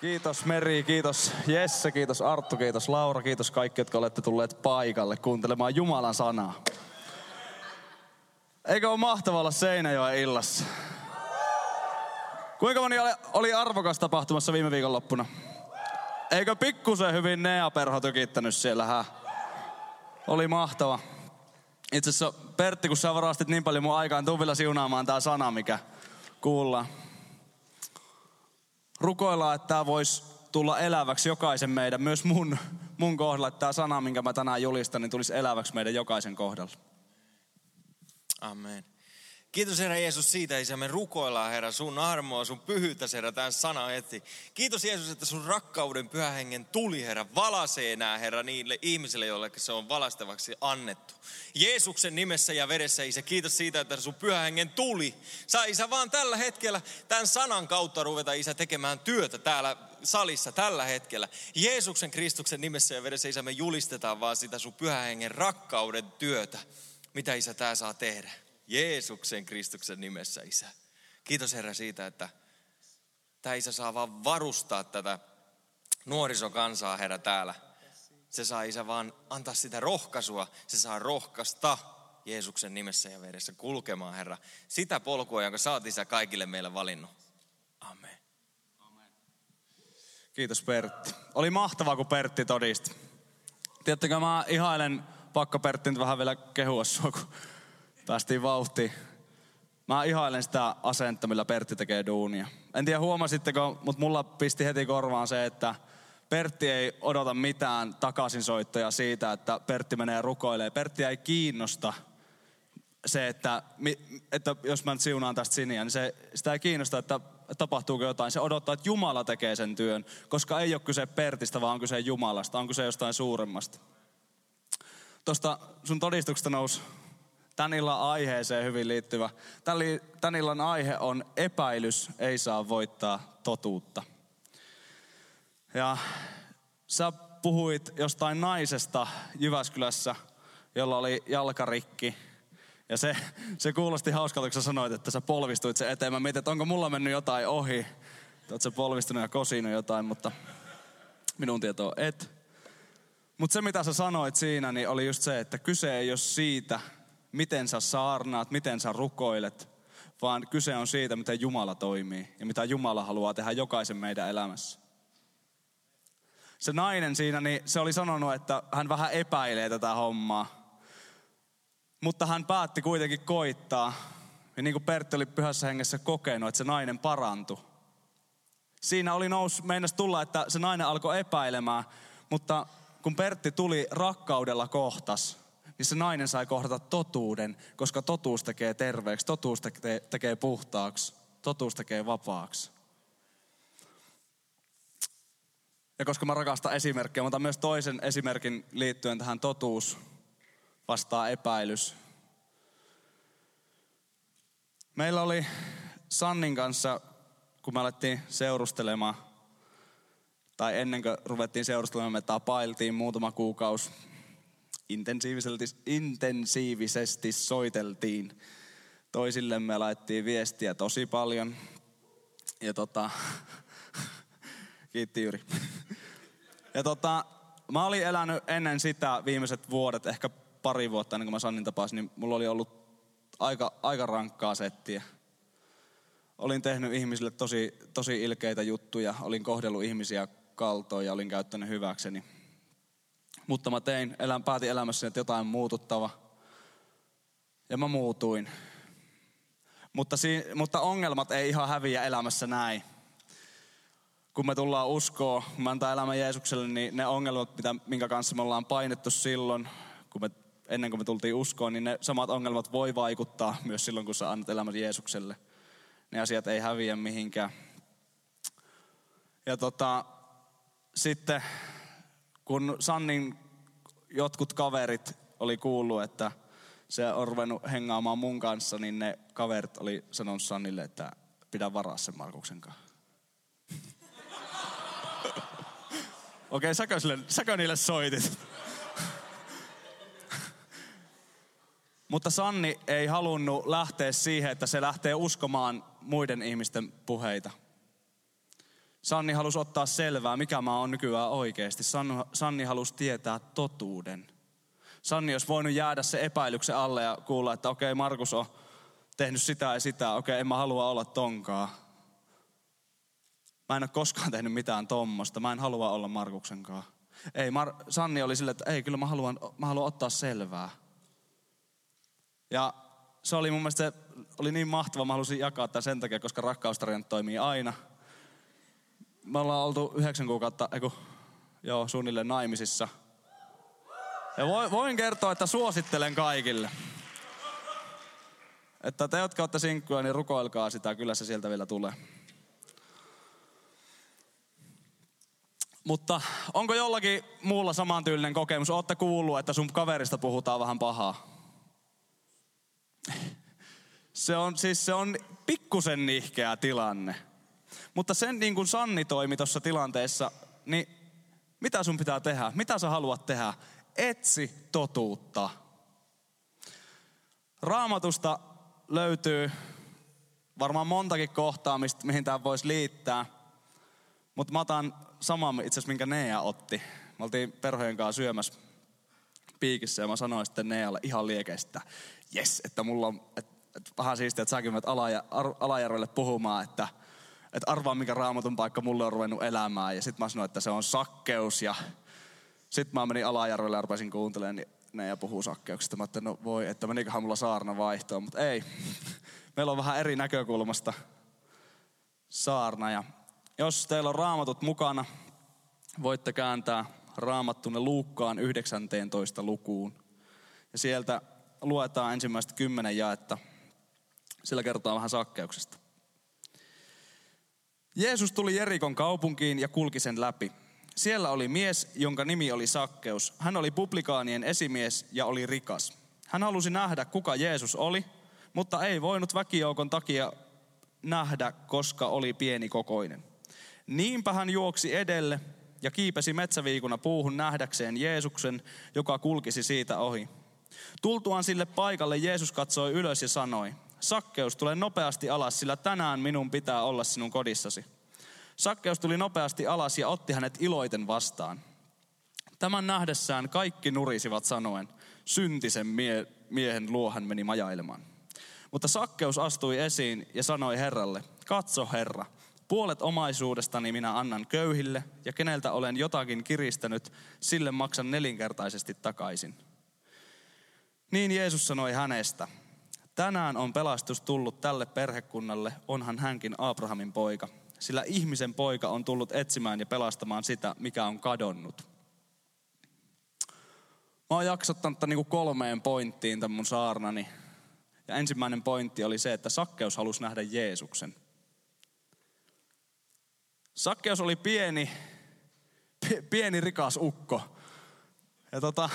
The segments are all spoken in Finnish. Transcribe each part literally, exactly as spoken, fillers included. Kiitos Meri, kiitos Jesse, kiitos Arttu, kiitos Laura, kiitos kaikki, jotka olette tulleet paikalle kuuntelemaan Jumalan sanaa. Eikö ole mahtavaa olla Seinäjoen illassa? Kuinka moni oli arvokas tapahtumassa viime viikonloppuna? Eikö pikkusen hyvin Nea-perho tykittänyt siellä? Hä? Oli mahtava. Itse asiassa Pertti, kun sä varastit niin paljon mun aikaan, tuu vielä siunaamaan tää sana, mikä kuullaan. Rukoillaan, että tämä voisi tulla eläväksi jokaisen meidän, myös mun, mun kohdalla. Tämä sana, minkä mä tänään julistan, niin tulisi eläväksi meidän jokaisen kohdalla. Amen. Kiitos Herra Jeesus siitä, Isä, me rukoillaan Herra sun armoa, sun pyhyyttä Herra tämän sanan etsiin. Kiitos Jeesus, että sun rakkauden pyhän hengen tuli Herra valasee enää Herra niille ihmisille, joille se on valastavaksi annettu. Jeesuksen nimessä ja veressä Isä, kiitos siitä, että sun pyhän hengen tuli. Saa Isä vaan tällä hetkellä tämän sanan kautta ruveta Isä tekemään työtä täällä salissa tällä hetkellä. Jeesuksen Kristuksen nimessä ja veressä Isä me julistetaan vaan sitä sun pyhän hengen rakkauden työtä. Mitä Isä tää saa tehdä? Jeesuksen Kristuksen nimessä, Isä. Kiitos Herra siitä, että tämä Isä saa vaan varustaa tätä nuorisokansaa, Herra, täällä. Se saa Isä vaan antaa sitä rohkaisua. Se saa rohkaista Jeesuksen nimessä ja veressä kulkemaan, Herra. Sitä polkua, jonka sä oot Isä kaikille meille valinnut. Amen. Amen. Kiitos Pertti. Oli mahtavaa, kun Pertti todisti. Tiedättekö, mä ihailen pakka Pertti vähän vielä kehua sua, kun päästiin vauhtiin. Mä ihailen sitä asennetta, millä Pertti tekee duunia. En tiedä huomasitteko, mutta mulla pisti heti korvaan se, että Pertti ei odota mitään takaisinsoittoja siitä, että Pertti menee rukoilemaan. Pertti ei kiinnosta se, että, että jos mä nyt siunaan tästä Siniä, niin se, sitä ei kiinnosta, että tapahtuuko jotain. Se odottaa, että Jumala tekee sen työn, koska ei ole kyse Pertistä, vaan on kyse Jumalasta. On kyse jostain suuremmasta. Tuosta sun todistuksesta nousi tän illan aiheeseen hyvin liittyvä. Tän illan aihe on epäilys ei saa voittaa totuutta. Ja sä puhuit jostain naisesta Jyväskylässä, jolla oli jalkarikki. Ja se, se kuulosti hauskalta, kun sä sanoit, että sä polvistuit sen eteen. Mä mietin, että onko mulla mennyt jotain ohi. Oot sä polvistunut ja kosinut jotain, mutta minun tietoa et. Mutta se mitä sä sanoit siinä, niin oli just se, että kyse ei ole siitä, miten sä saarnaat, miten sä rukoilet, vaan kyse on siitä, miten Jumala toimii ja mitä Jumala haluaa tehdä jokaisen meidän elämässä. Se nainen siinä, niin se oli sanonut, että hän vähän epäilee tätä hommaa, mutta hän päätti kuitenkin koittaa. Ja niin kuin Pertti oli pyhässä hengessä kokenut, että se nainen parantui. Siinä oli nous, meinas tulla, että se nainen alkoi epäilemään, mutta kun Pertti tuli rakkaudella kohtas, niin se nainen sai kohdata totuuden, koska totuus tekee terveeksi, totuus tekee, tekee puhtaaksi, totuus tekee vapaaksi. Ja koska mä rakastan esimerkkejä, mä otan myös toisen esimerkin liittyen tähän totuus vastaan epäilys. Meillä oli Sannin kanssa, kun me alettiin seurustelemaan, tai ennen kuin ruvettiin seurustelemaan, me tapailtiin muutama kuukausi. Intensiivisesti, intensiivisesti soiteltiin. Toisillemme laittiin viestiä tosi paljon. Ja tota... Kiitti Jyri. Ja tota, mä olin elänyt ennen sitä viimeiset vuodet, ehkä pari vuotta ennen kuin mä Sannin tapasin, niin mulla oli ollut aika, aika rankkaa settiä. Olin tehnyt ihmisille tosi, tosi ilkeitä juttuja. Olin kohdellut ihmisiä kaltoon ja olin käyttänyt hyväkseni. Mutta mä tein, elän, päätin elämässäni, että jotain muututtava. Ja mä muutuin. Mutta, si, mutta ongelmat ei ihan häviä elämässä näin. Kun me tullaan uskoon, kun mä antaa elämän Jeesukselle, niin ne ongelmat, mitä, minkä kanssa me ollaan painettu silloin, kun me, ennen kuin me tultiin uskoon, niin ne samat ongelmat voi vaikuttaa myös silloin, kun sä annat elämän Jeesukselle. Ne asiat ei häviä mihinkään. Ja tota, sitten... Kun Sannin jotkut kaverit oli kuullut, että se on ruvennut hengaamaan mun kanssa, niin ne kaverit oli sanonut Sannille, että pidä varaa sen Markuksen kanssa. Okei, okay, säkö, säkö niille soitit? Mutta Sanni ei halunnut lähteä siihen, että se lähtee uskomaan muiden ihmisten puheita. Sanni halusi ottaa selvää, mikä mä oon nykyään oikeasti. Sanni halusi tietää totuuden. Sanni olisi voinut jäädä se epäilyksen alle ja kuulla, että okei, okay, Markus on tehnyt sitä ja sitä. Okei, okay, en mä halua olla tonkaa. Mä en ole koskaan tehnyt mitään tommosta. Mä en halua olla Markuksenkaan. Ei, Mar- Sanni oli silleen, että ei, kyllä mä haluan, mä haluan ottaa selvää. Ja se oli mun mielestä se, oli niin mahtava, mä halusin jakaa tämän sen takia, koska rakkaustarina toimii aina. Me ollaan oltu yhdeksän kuukautta, eiku, joo, suunnilleen naimisissa. Ja voin kertoa, että suosittelen kaikille. Että te, jotka olette sinkkuja, niin rukoilkaa sitä, kyllä se sieltä vielä tulee. Mutta onko jollakin muulla samantyylinen kokemus? Ootte kuullut, että sun kaverista puhutaan vähän pahaa? Se on siis se on pikkusen nihkeä tilanne. Mutta sen niin kuin Sanni toimi tuossa tilanteessa, niin mitä sun pitää tehdä? Mitä sä haluat tehdä? Etsi totuutta. Raamatusta löytyy varmaan montakin kohtaa, mihin tämä voisi liittää. Mutta mä otan saman itse asiassa, minkä Nea otti. Me oltiin perhojen kanssa syömässä piikissä ja mä sanoin sitten Nealle ihan liekeistä, jes, että mulla on et, et, vähän siistiä, että säkin menet Alajärvelle puhumaan, että et arvaa mikä raamatun paikka mulle on ruvennut elämään. Ja sit mä sanoin, että se on Sakkeus ja sit mä menin Alajärvelle ja rupesin kuuntelemaan, niin Nea puhuu Sakkeuksesta. Mä ajattelin, no voi, että meniköhän mulla saarna vaihtoon, mutta ei. Meillä on vähän eri näkökulmasta saarna ja jos teillä on raamatut mukana, voitte kääntää raamattunne Luukkaan yhdeksänteentoista lukuun. Ja sieltä luetaan ensimmäistä kymmenen jaetta. Sillä kerrotaan vähän Sakkeuksesta. Jeesus tuli Jerikon kaupunkiin ja kulki sen läpi. Siellä oli mies, jonka nimi oli Sakkeus. Hän oli publikaanien esimies ja oli rikas. Hän halusi nähdä, kuka Jeesus oli, mutta ei voinut väkijoukon takia nähdä, koska oli pienikokoinen. Niinpä hän juoksi edelle ja kiipesi metsäviikuna puuhun nähdäkseen Jeesuksen, joka kulkisi siitä ohi. Tultuaan sille paikalle Jeesus katsoi ylös ja sanoi, Sakkeus, tule nopeasti alas, sillä tänään minun pitää olla sinun kodissasi. Sakkeus tuli nopeasti alas ja otti hänet iloiten vastaan. Tämän nähdessään kaikki nurisivat sanoen, syntisen mie- miehen luo hän meni majailemaan. Mutta Sakkeus astui esiin ja sanoi Herralle, katso Herra, puolet omaisuudestani minä annan köyhille, ja keneltä olen jotakin kiristänyt, sille maksan nelinkertaisesti takaisin. Niin Jeesus sanoi hänestä, tänään on pelastus tullut tälle perhekunnalle, onhan hänkin Abrahamin poika, sillä ihmisen poika on tullut etsimään ja pelastamaan sitä, mikä on kadonnut. Mä oon jaksottanut tämän niin kuin kolmeen pointtiin tämän mun saarnani, ja ensimmäinen pointti oli se, että Sakkeus halusi nähdä Jeesuksen. Sakkeus oli pieni, pieni rikas ukko. Ja tota,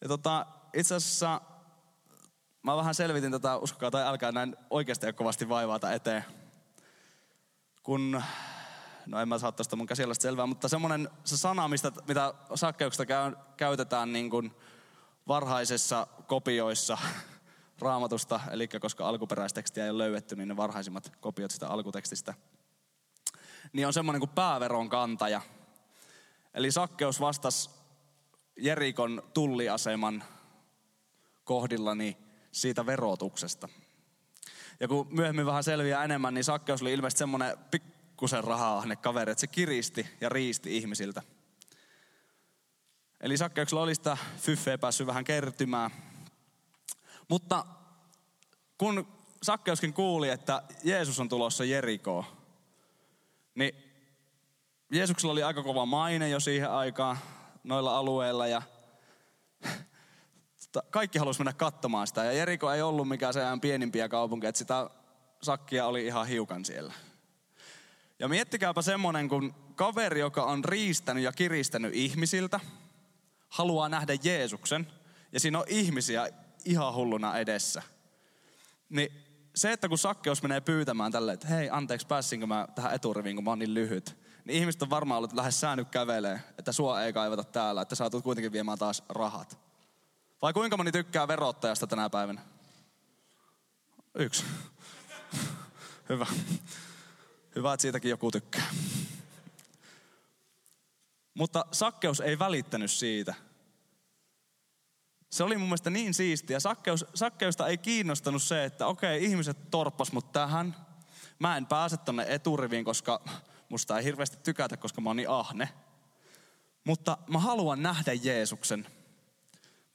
ja tota, itse asiassa mä vähän selvitin tätä, uskokaa tai älkää, näin oikeasti ja kovasti vaivaa eteen. Kun, no en mä saa tuosta mun käsialasta selvää, mutta semmoinen se sana, mistä, mitä Sakkeuksesta käy, käytetään niin kuin varhaisessa kopioissa raamatusta, eli koska alkuperäistekstiä ei ole löydetty, niin ne varhaisimmat kopiot sitä alkutekstistä, niin on semmoinen kuin pääveron kantaja. Eli Sakkeus vastasi Jerikon tulliaseman kohdilla niin siitä verotuksesta. Ja kun myöhemmin vähän selviää enemmän, niin Sakkeus oli ilmeisesti semmoinen pikkusen rahaahne kaveri, että se kiristi ja riisti ihmisiltä. Eli Sakkeuksella oli sitä fyffeä päässyt vähän kertymään. Mutta kun Sakkeuskin kuuli, että Jeesus on tulossa Jerikoon, niin Jeesuksella oli aika kova maine jo siihen aikaan noilla alueilla ja kaikki halusi mennä katsomaan sitä. Ja Jeriko ei ollut mikään sehän pienimpiä kaupunkeja, että sitä sakkia oli ihan hiukan siellä. Ja miettikääpä semmoinen, kun kaveri, joka on riistänyt ja kiristänyt ihmisiltä, haluaa nähdä Jeesuksen ja siinä on ihmisiä ihan hulluna edessä. Niin se, että kun Sakkeus menee pyytämään tälleen, että hei anteeksi pääsinkö mä tähän eturiviin, kun mä oon niin lyhyt. Niin ihmiset on varmaan ollut lähes säänyt kävelee, että sua ei kaivata täällä, että sä tulet kuitenkin viemään taas rahat. Vai kuinka moni tykkää verottajasta tänä päivänä? Yksi. Hyvä. Hyvä, että siitäkin joku tykkää. Mutta Sakkeus ei välittänyt siitä. Se oli mun mielestä niin siistiä. Sakkeus, Sakkeusta ei kiinnostanut se, että okei, ihmiset torppas mut tähän. Mä en pääse tonne eturiviin, koska musta ei hirveästi tykätä, koska mä oon niin ahne. Mutta mä haluan nähdä Jeesuksen.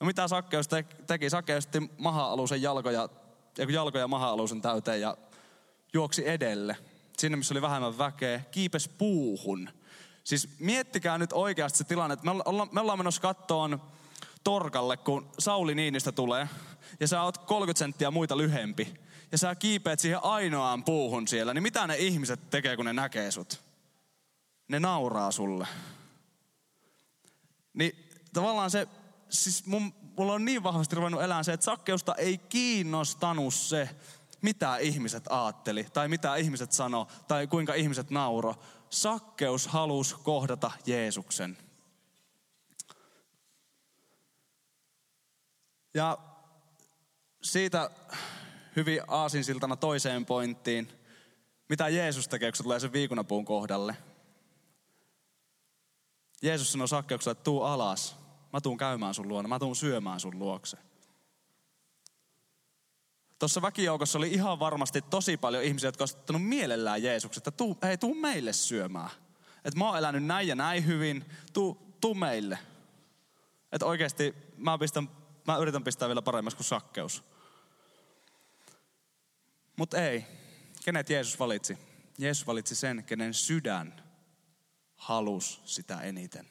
No mitä Sakkeus te, teki? Sakkeus teki maha-alusen jalkoja, jalkoja maha-alusen täyteen ja juoksi edelle. Sinne, missä oli vähemmän väkeä, kiipes puuhun. Siis miettikää nyt oikeasti se tilanne, että me ollaan, me ollaan menossa kattoon torkalle, kun Sauli Niinistö tulee. Ja sä oot kolmekymmentä senttiä muita lyhempi. Ja sä kiipeät siihen ainoaan puuhun siellä. Niin mitä ne ihmiset tekee, kun ne näkee sut? Ne nauraa sulle. Niin tavallaan se, siis mun, mulla on niin vahvasti ruvennut elämään se, että Sakkeusta ei kiinnostanut se, mitä ihmiset aatteli, tai mitä ihmiset sano, tai kuinka ihmiset nauro. Sakkeus halusi kohdata Jeesuksen. Ja siitä hyvin aasinsiltana toiseen pointtiin, mitä Jeesus tekee, kun se tulee sen viikunapuun kohdalle. Jeesus sanoi Sakkeukselle, että tuu alas, mä tuun käymään sun luona, mä tuun syömään sun luokse. Tuossa väkijoukossa oli ihan varmasti tosi paljon ihmisiä, jotka olisivat ottanut mielellään Jeesuksen, että tuu, hei, tuu meille syömään. Että mä oon elänyt näin ja näin hyvin, tuu, tuu meille. Että oikeasti mä, pistän, mä yritän pistää vielä paremmaksi kuin Sakkeus. Mutta ei, kenet Jeesus valitsi? Jeesus valitsi sen, kenen sydän halusi sitä eniten.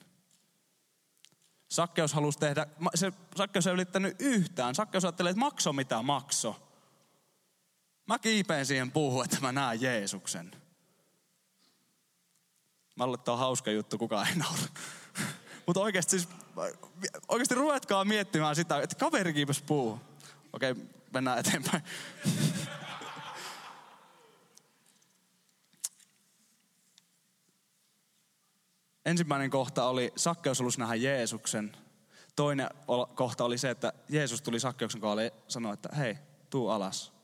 Sakkeus halusi tehdä, se, Sakkeus ei ylittänyt yhtään. Sakkeus ajattelee, että makso mitä makso. Mä kiipeen siihen puuhun, että mä näen Jeesuksen. Mä luulen, että on hauska juttu, kukaan ei naura. Mutta oikeasti, siis, oikeasti ruvetkaa miettimään sitä, että kaveri kiipesi puuhun. Okei, mennään eteenpäin. Ensimmäinen kohta oli, Sakkeus halusi nähdä Jeesuksen. Toinen kohta oli se, että Jeesus tuli Sakkeuksen kohdalle ja sanoi, että hei, tuu alas.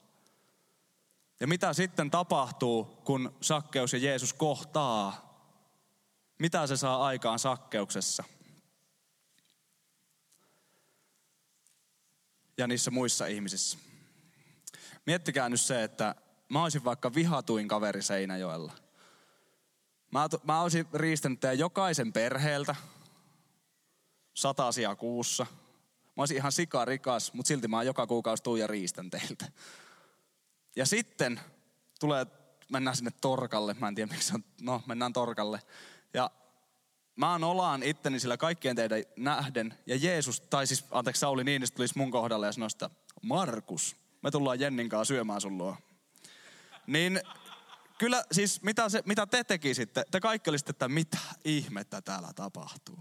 Ja mitä sitten tapahtuu, kun Sakkeus ja Jeesus kohtaa? Mitä se saa aikaan Sakkeuksessa? Ja niissä muissa ihmisissä. Miettikää nyt se, että mä olisin vaikka vihatuin kaveri Seinäjoella. Mä, mä olisin riistänyt teidän jokaisen perheeltä satasia kuussa. Mä olisin ihan sikarikas, mutta silti mä joka kuukausi tuun ja riistän teiltä. Ja sitten tulee, mennään sinne torkalle. Mä en tiedä miksi on, no mennään torkalle. Ja mä nolaan itteni sillä kaikkien teidän nähden. Ja Jeesus, tai siis anteeksi Sauli Niinistö tulisi mun kohdalle ja sanoi sitä, Markus, me tullaan Jennin kanssa syömään sun luo. Niin... Kyllä siis mitä, se, mitä te tekisitte, te kaikki olisitte, että mitä ihmettä täällä tapahtuu.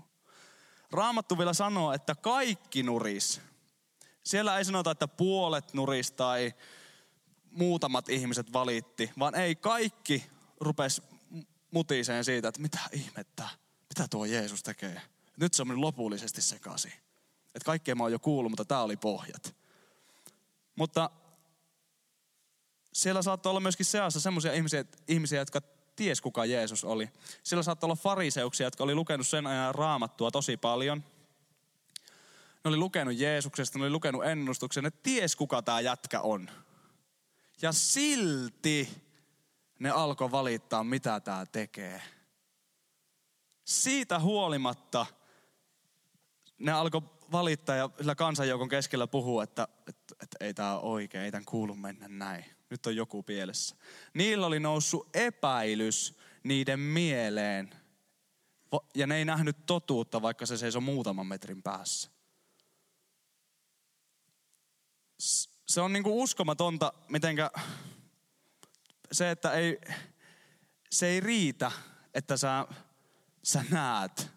Raamattu vielä sanoo, että kaikki nuris. Siellä ei sanota, että puolet nuris tai muutamat ihmiset valitti, vaan ei kaikki rupesi mutiseen siitä, että mitä ihmettä, mitä tuo Jeesus tekee. Nyt se on minun lopullisesti sekaisin. Että kaikkea mä oon jo kuullut, mutta tää oli pohjat. Mutta... Siellä saattoi olla myöskin seassa semmoisia ihmisiä, ihmisiä, jotka ties kuka Jeesus oli. Siellä saattoi olla fariseuksia, jotka oli lukenut sen ajan raamattua tosi paljon. Ne oli lukenut Jeesuksesta, ne oli lukenut ennustuksen, ne ties kuka tämä jätkä on. Ja silti ne alkoi valittaa, mitä tämä tekee. Siitä huolimatta ne alkoi valittaa ja sillä kansanjoukon keskellä puhuu, että, että, että ei tämä ole oikein, ei tämän kuulu mennä näin. Nyt on joku pielessä. Niillä oli noussut epäilys niiden mieleen. Ja ne ei nähnyt totuutta, vaikka se seisoi muutaman metrin päässä. Se on niin kuin uskomatonta, mitenkä se, että ei, se ei riitä, että sä, sä näet.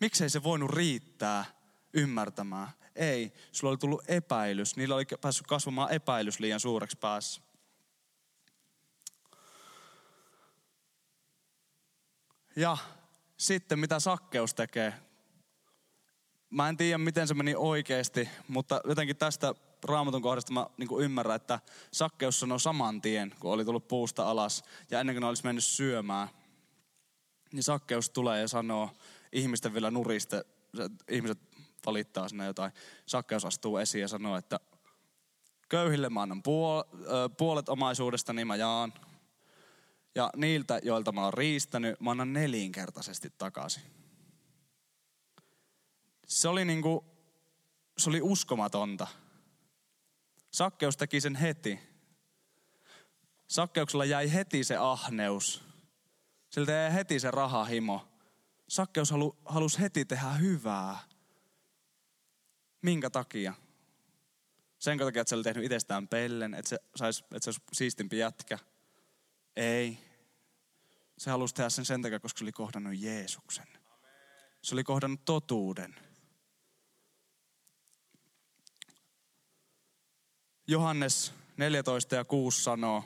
Miksei se voinut riittää ymmärtämään? Ei, sulla oli tullut epäilys. Niillä oli päässyt kasvamaan epäilys liian suureksi päässä. Ja sitten mitä Sakkeus tekee. Mä en tiedä, miten se meni oikeasti, mutta jotenkin tästä Raamatun kohdasta mä niin kuin ymmärrän, että Sakkeus sanoi saman tien, kun oli tullut puusta alas ja ennen kuin ne olisi mennyt syömään, niin Sakkeus tulee ja sanoo ihmisten vielä nuriste, ihmiset valittaa sinne jotain. Sakkeus astuu esiin ja sanoo, että köyhille mä annan puol- puolet omaisuudesta, niin mä jaan. Ja niiltä, joilta mä oon riistänyt, mä annan nelinkertaisesti takaisin. Se oli niinku, se oli uskomatonta. Sakkeus teki sen heti. Sakkeuksella jäi heti se ahneus. Siltä jäi heti se rahahimo. Sakkeus halu, halusi heti tehdä hyvää. Minkä takia? Sen takia, että se oli tehnyt itsestään pellen, että se, sais, että se olisi siistimpi jätkä. Ei. Se halusi tehdä sen sen takia, koska se oli kohdannut Jeesuksen. Se oli kohdannut totuuden. Johannes neljätoista ja kuusi sanoo,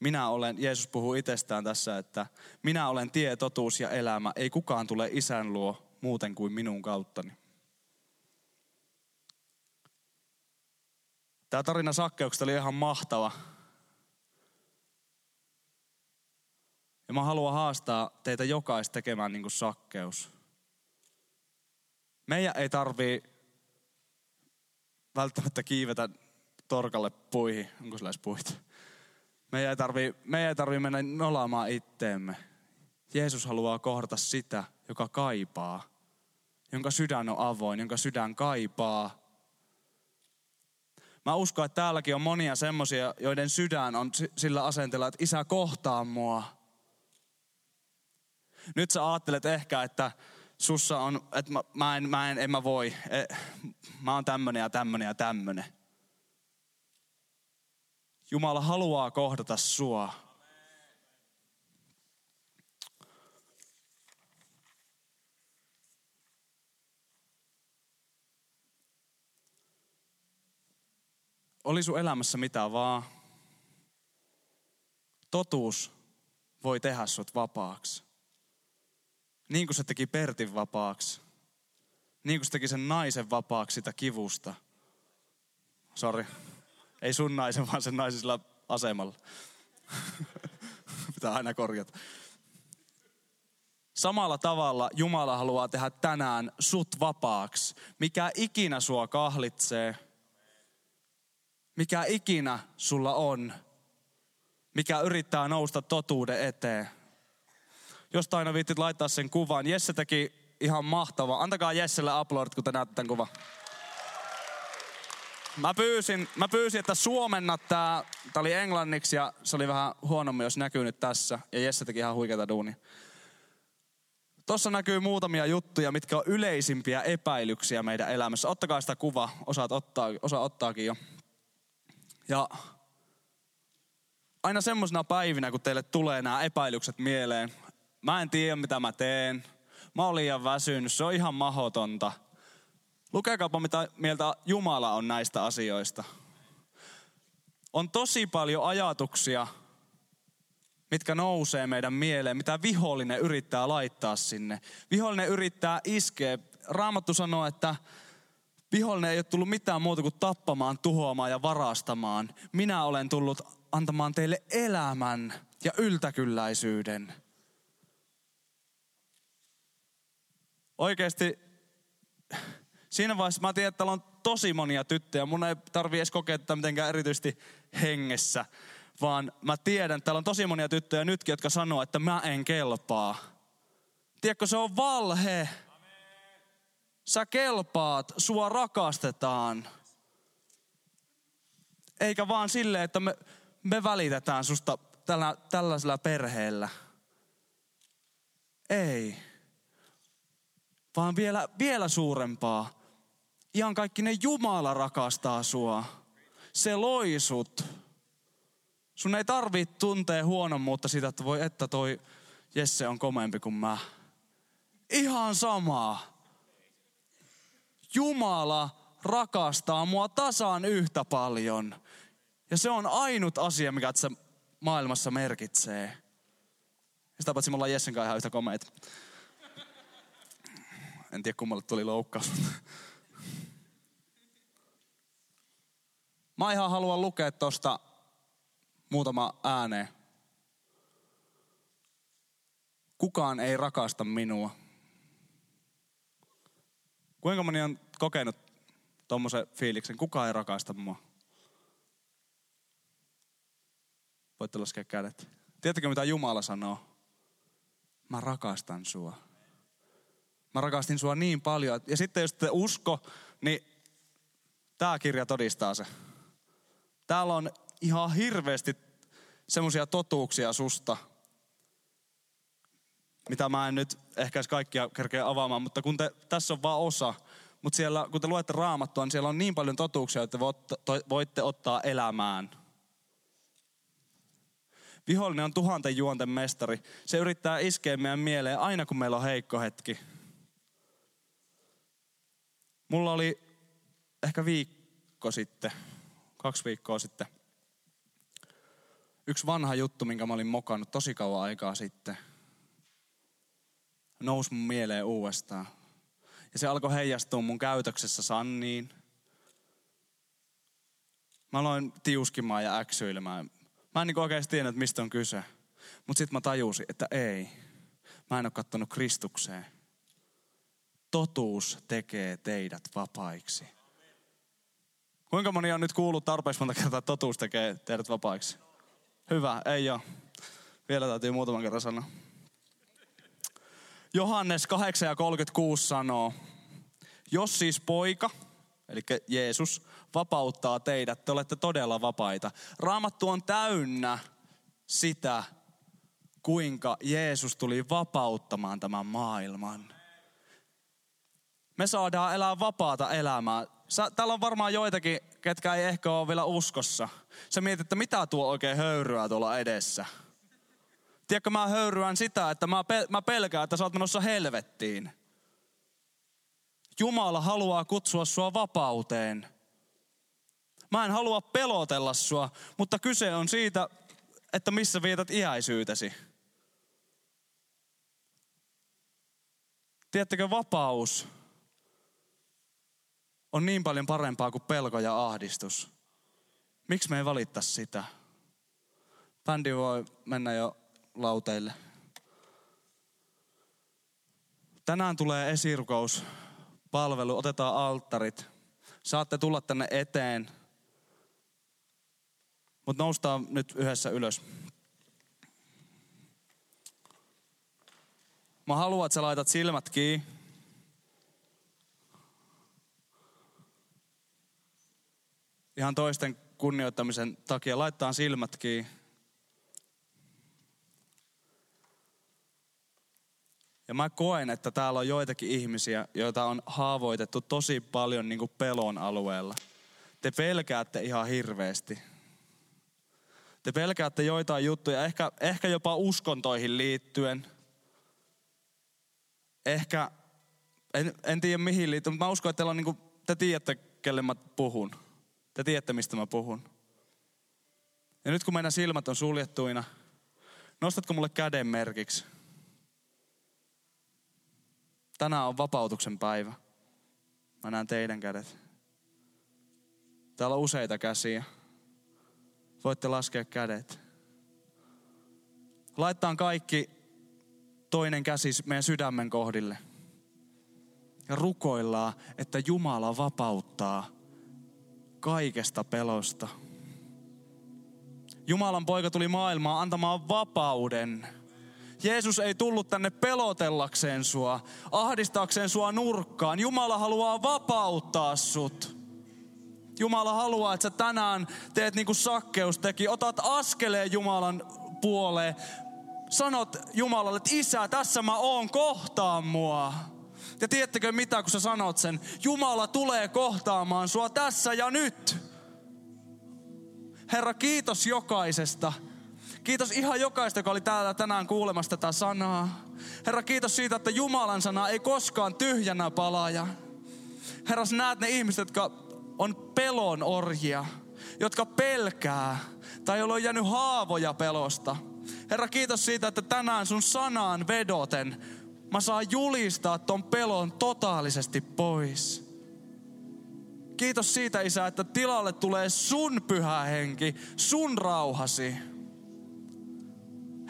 minä olen, Jeesus puhuu itsestään tässä, että minä olen tie, totuus ja elämä. Ei kukaan tule isän luo muuten kuin minun kauttani. Tämä tarina Sakkeuksesta oli ihan mahtava. Ja mä haluan haastaa teitä jokaista tekemään niin kuin Sakkeus. Meidän ei tarvii välttämättä kiivetä torkalle puihin. Onko sillä edes puita? Meidän ei tarvii, meidän ei tarvii mennä nolaamaan itteemme. Jeesus haluaa kohdata sitä, joka kaipaa. Jonka sydän on avoin, jonka sydän kaipaa. Mä uskon, että täälläkin on monia semmoisia, joiden sydän on sillä asenteella, että isä kohtaa mua. Nyt sä ajattelet ehkä, että sussa on, että mä, mä, en, mä en, en mä voi. Mä oon tämmönen ja tämmönen ja tämmönen. Jumala haluaa kohdata sua. Oli sun elämässä mitä vaan. Totuus voi tehdä sut vapaaksi. Niin kuin se teki Pertin vapaaksi. Niin kuin se teki sen naisen vapaaksi sitä kivusta. Sori. Ei sun naisen, vaan sen naisen sillä asemalla. Pitää aina korjata. Samalla tavalla Jumala haluaa tehdä tänään sut vapaaksi. Mikä ikinä sua kahlitsee. Mikä ikinä sulla on. Mikä yrittää nousta totuuden eteen. Josta aina viittit laittaa sen kuvan. Jesse teki ihan mahtavaa. Antakaa Jesselle uploadit, kun te näette tämän kuvan. Mä pyysin, mä pyysin että suomenna tää. Tää oli englanniksi ja se oli vähän huonommin, jos näkyy nyt tässä. Ja Jesse teki ihan huikeata duunia. Tossa näkyy muutamia juttuja, mitkä on yleisimpiä epäilyksiä meidän elämässä. Ottakaa sitä kuvaa. Osaat ottaa, osa ottaakin jo. Ja aina semmosina päivinä, kun teille tulee nämä epäilykset mieleen. Mä en tiedä, mitä mä teen. Mä oon liian väsynyt. Se on ihan mahdotonta. Lukekaapa, mitä mieltä Jumala on näistä asioista. On tosi paljon ajatuksia, mitkä nousee meidän mieleen, mitä vihollinen yrittää laittaa sinne. Vihollinen yrittää iskeä. Raamattu sanoo, että vihollinen ei ole tullut mitään muuta kuin tappamaan, tuhoamaan ja varastamaan. Minä olen tullut antamaan teille elämän ja yltäkylläisyyden. Oikeasti siinä vaiheessa mä tiedän, että täällä on tosi monia tyttöjä. Mun ei tarvitse edes kokea tätä mitenkään erityisesti hengessä. Vaan mä tiedän, että täällä on tosi monia tyttöjä nytkin, jotka sanoo, että mä en kelpaa. Tiedätkö, se on valhe. Sä kelpaat, sua rakastetaan. Eikä vaan silleen, että me, me välitetään susta tällä, tällaisella perheellä. Ei. Vaan vielä, vielä suurempaa. Ihan kaikki ne Jumala rakastaa sua. Se loi sut. Sun ei tarvitse tuntea huonommuutta siitä, että voi että toi Jesse on komeampi kuin mä. Ihan samaa. Jumala rakastaa mua tasan yhtä paljon. Ja se on ainut asia, mikä tässä maailmassa merkitsee. Ja sitä paitsi me ollaan Jessen kanssa ihan yhtä komeita. En tiedä, kummalle tuli loukkaus. Mä ihan haluan lukea tosta muutama ääneen. Kukaan ei rakasta minua. Kuinka moni on kokenut tommosen fiiliksen? Kukaan ei rakasta mua. Voitte laskea kädet. Tiedättekö mitä Jumala sanoo? Mä rakastan sua. Mä rakastin sua niin paljon. Ja sitten jos te usko, niin tää kirja todistaa se. Täällä on ihan hirveästi semmoisia totuuksia susta, mitä mä en nyt ehkä kaikkia kerkeä avaamaan, mutta kun te, tässä on vaan osa. Mutta siellä, kun te luette Raamattua, niin siellä on niin paljon totuuksia, että voitte ottaa elämään. Vihollinen on tuhanten juonten mestari. Se yrittää iskeä meidän mieleen aina, kun meillä on heikko hetki. Mulla oli ehkä viikko sitten, kaksi viikkoa sitten, yksi vanha juttu, minkä mä olin mokannut tosi kauan aikaa sitten, nousi mun mieleen uudestaan. Ja se alkoi heijastua mun käytöksessä Sanniin. Mä aloin tiuskimaan ja äksyilemään. Mä en niin oikeasti tiedä, että mistä on kyse. Mutta sitten mä tajusin, että ei. Mä en ole kattonut Kristukseen. Totuus tekee teidät vapaiksi. Kuinka moni on nyt kuullut tarpeeksi monta kertaa, että totuus tekee teidät vapaiksi? Hyvä, ei ole. Vielä täytyy muutaman kerran sanoa. Johannes kahdeksan kolmekymmentäkuusi sanoo, jos siis poika, eli Jeesus, vapauttaa teidät, te olette todella vapaita. Raamattu on täynnä sitä, kuinka Jeesus tuli vapauttamaan tämän maailman. Me saadaan elää vapaata elämää. Sä, täällä on varmaan joitakin, ketkä ei ehkä ole vielä uskossa. Sä mietit, että mitä tuo oikein höyryää tuolla edessä. Tiedätkö, mä höyryän sitä, että mä, pel- mä pelkään, että sä oot menossa helvettiin. Jumala haluaa kutsua sua vapauteen. Mä en halua pelotella sua, mutta kyse on siitä, että missä vietät iäisyytesi. Tiedättekö, vapaus on niin paljon parempaa kuin pelko ja ahdistus. Miksi me ei valittaisi sitä? Bändi voi mennä jo lauteille. Tänään tulee esirukous. Palvelu, otetaan alttarit. Saatte tulla tänne eteen. Mutta noustaan nyt yhdessä ylös. Mä haluan, että sä laitat silmät kiinni. Ihan toisten kunnioittamisen takia laittaa silmät kiinni. Ja mä koen, että täällä on joitakin ihmisiä, joita on haavoitettu tosi paljon niin kuin pelon alueella. Te pelkäätte ihan hirveästi. Te pelkäätte joitain juttuja, ehkä, ehkä jopa uskontoihin liittyen. Ehkä, en, en tiedä mihin liittyen, mutta mä uskon, että teillä on niin kuin, te tiedätte, kelle mä puhun. Te tiedätte, mistä mä puhun. Ja nyt kun meidän silmät on suljettuina, nostatko mulle käden merkiksi? Tänään on vapautuksen päivä. Mä näen teidän kädet. Täällä on useita käsiä. Voitte laskea kädet. Laitetaan kaikki toinen käsi meidän sydämen kohdille. Ja rukoillaan, että Jumala vapauttaa kaikesta pelosta. Jumalan poika tuli maailmaan antamaan vapauden. Jeesus ei tullut tänne pelotellakseen sua, ahdistaakseen sua nurkkaan. Jumala haluaa vapauttaa sut. Jumala haluaa, että sä tänään teet niin kuin Sakkeus teki. Otat askeleen Jumalan puoleen. Sanot Jumalalle, että Isä, tässä mä oon, kohtaa mua. Ja tiedättekö mitä, kun sä sanot sen? Jumala tulee kohtaamaan sua tässä ja nyt. Herra, kiitos jokaisesta. Kiitos ihan jokaista, joka oli täällä tänään kuulemassa tätä sanaa. Herra, kiitos siitä, että Jumalan sana ei koskaan tyhjänä palaa. Herra, sä näet ne ihmiset, jotka on pelon orjia, jotka pelkää tai joilla on jäänyt haavoja pelosta. Herra, kiitos siitä, että tänään sun sanaan vedoten mä saan julistaa ton pelon totaalisesti pois. Kiitos siitä, Isä, että tilalle tulee sun pyhä henki, sun rauhasi.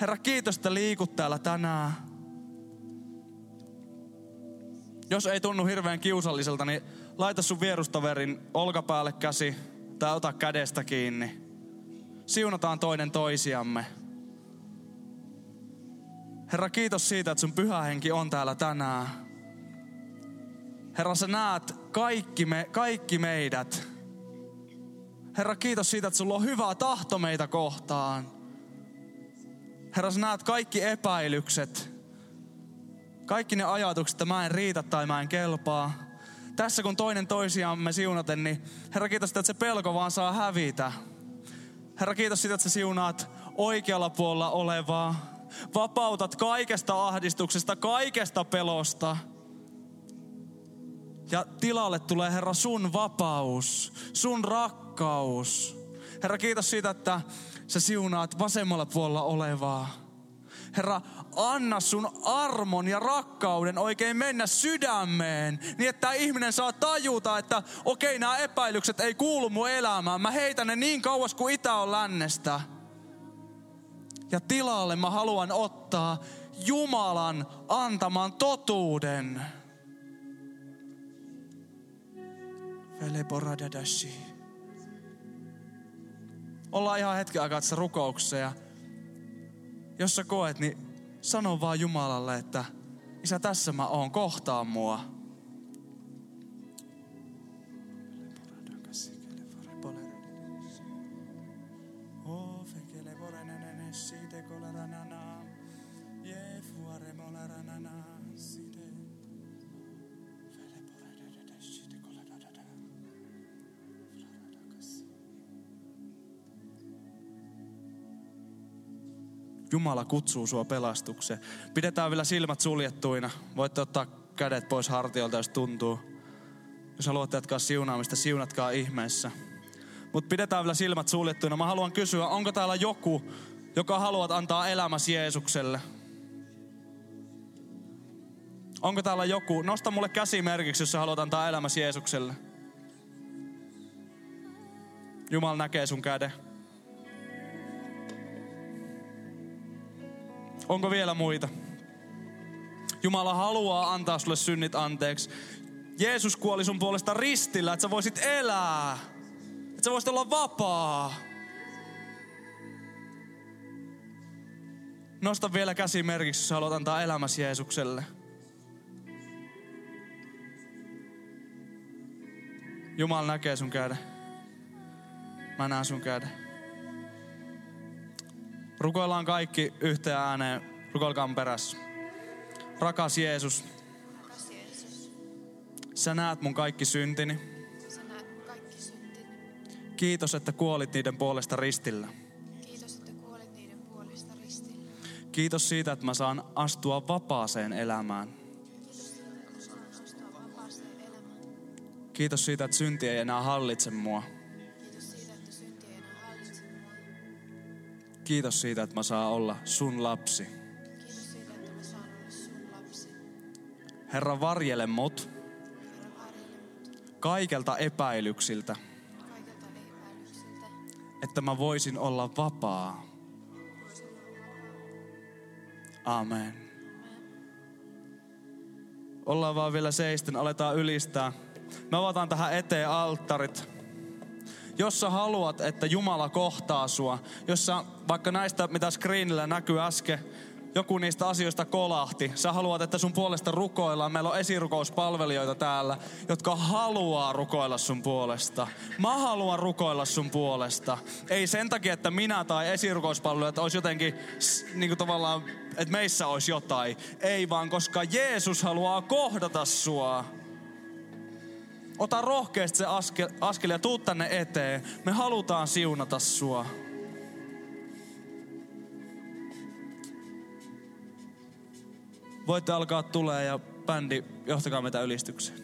Herra, kiitos, että liikut täällä tänään. Jos ei tunnu hirveän kiusalliselta, niin laita sun vierustaverin olkapäälle käsi tai ota kädestä kiinni. Siunataan toinen toisiamme. Herra, kiitos siitä, että sun pyhä henki on täällä tänään. Herra, sä näet kaikki, me, kaikki meidät. Herra, kiitos siitä, että sulla on hyvä tahto meitä kohtaan. Herra, sä näet kaikki epäilykset. Kaikki ne ajatukset, että mä en riitä tai mä en kelpaa. Tässä kun toinen toisiamme siunaten, niin Herra, kiitos siitä, että se pelko vaan saa hävitä. Herra, kiitos siitä, että sä siunaat oikealla puolella olevaa. Vapautat kaikesta ahdistuksesta, kaikesta pelosta. Ja tilalle tulee, Herra, sun vapaus, sun rakkaus. Herra, kiitos siitä, että sä siunaat vasemmalla puolella olevaa. Herra, anna sun armon ja rakkauden oikein mennä sydämeen, niin että ihminen saa tajuta, että okei, nämä epäilykset ei kuulu mun elämään. Mä heitän ne niin kauas kuin itä on lännestä. Ja tilalle mä haluan ottaa Jumalan antaman totuuden. Ollaan ihan hetken aikaa tässä rukouksessa ja jos sä koet, niin sano vaan Jumalalle, että Isä, tässä mä oon, kohtaa mua. Jumala kutsuu sua pelastukseen. Pidetään vielä silmät suljettuina. Voitte ottaa kädet pois hartioilta, jos tuntuu. Jos haluatte jatkaa siunaamista, siunatkaa ihmeessä. Mutta pidetään vielä silmät suljettuina. Mä haluan kysyä, onko täällä joku, joka haluat antaa elämäsi Jeesukselle? Onko täällä joku? Nosta mulle käsimerkiksi, jos sä haluat antaa elämäsi Jeesukselle. Jumala näkee sun käden. Onko vielä muita? Jumala haluaa antaa sulle synnit anteeksi. Jeesus kuoli sun puolesta ristillä, että sä voisit elää. Että sä voisit olla vapaa. Nosta vielä käsi merkiksi, jos haluat antaa elämäsi Jeesukselle. Jumala näkee sun käden. Mä näen sun käden. Rukoillaan kaikki yhteen ääneen. Rukoilkaa perässä. Rakas Jeesus. Rakas Jeesus. Sä näet mun kaikki syntini. Sä näet mun kaikki syntini. Kiitos, että kuolit niiden puolesta ristillä. Kiitos, että kuolit niiden puolesta ristillä. Kiitos siitä, että mä saan astua vapaaseen elämään. Kiitos siitä, että mä saan astua vapaaseen elämään. Kiitos siitä, että synti ei enää hallitse mua. Kiitos siitä, että mä saan olla sun lapsi. Kiitos siitä, että mä saan olla sun lapsi. Herra, varjele mut. Herra, varjele mut. Kaikelta epäilyksiltä. Kaikelta epäilyksiltä. Että mä voisin olla vapaa. Voisin olla vapaa. Amen. Amen. Ollaan vaan vielä seisten, aletaan ylistää. Me avataan tähän eteen alttarit. Jos sä haluat, että Jumala kohtaa sua, jos sä, vaikka näistä, mitä screenillä näkyy äsken, joku niistä asioista kolahti, sä haluat, että sun puolesta rukoillaan. Meillä on esirukouspalvelijoita täällä, jotka haluaa rukoilla sun puolesta. Mä haluan rukoilla sun puolesta. Ei sen takia, että minä tai esirukouspalvelijat olisi jotenkin, niin kuin tavallaan, että meissä olisi jotain. Ei vaan, koska Jeesus haluaa kohdata sua. Ota rohkeasti se askel, askel ja tuu tänne eteen. Me halutaan siunata sua. Voitte alkaa tulee ja bändi, johtakaa meitä ylistykseen.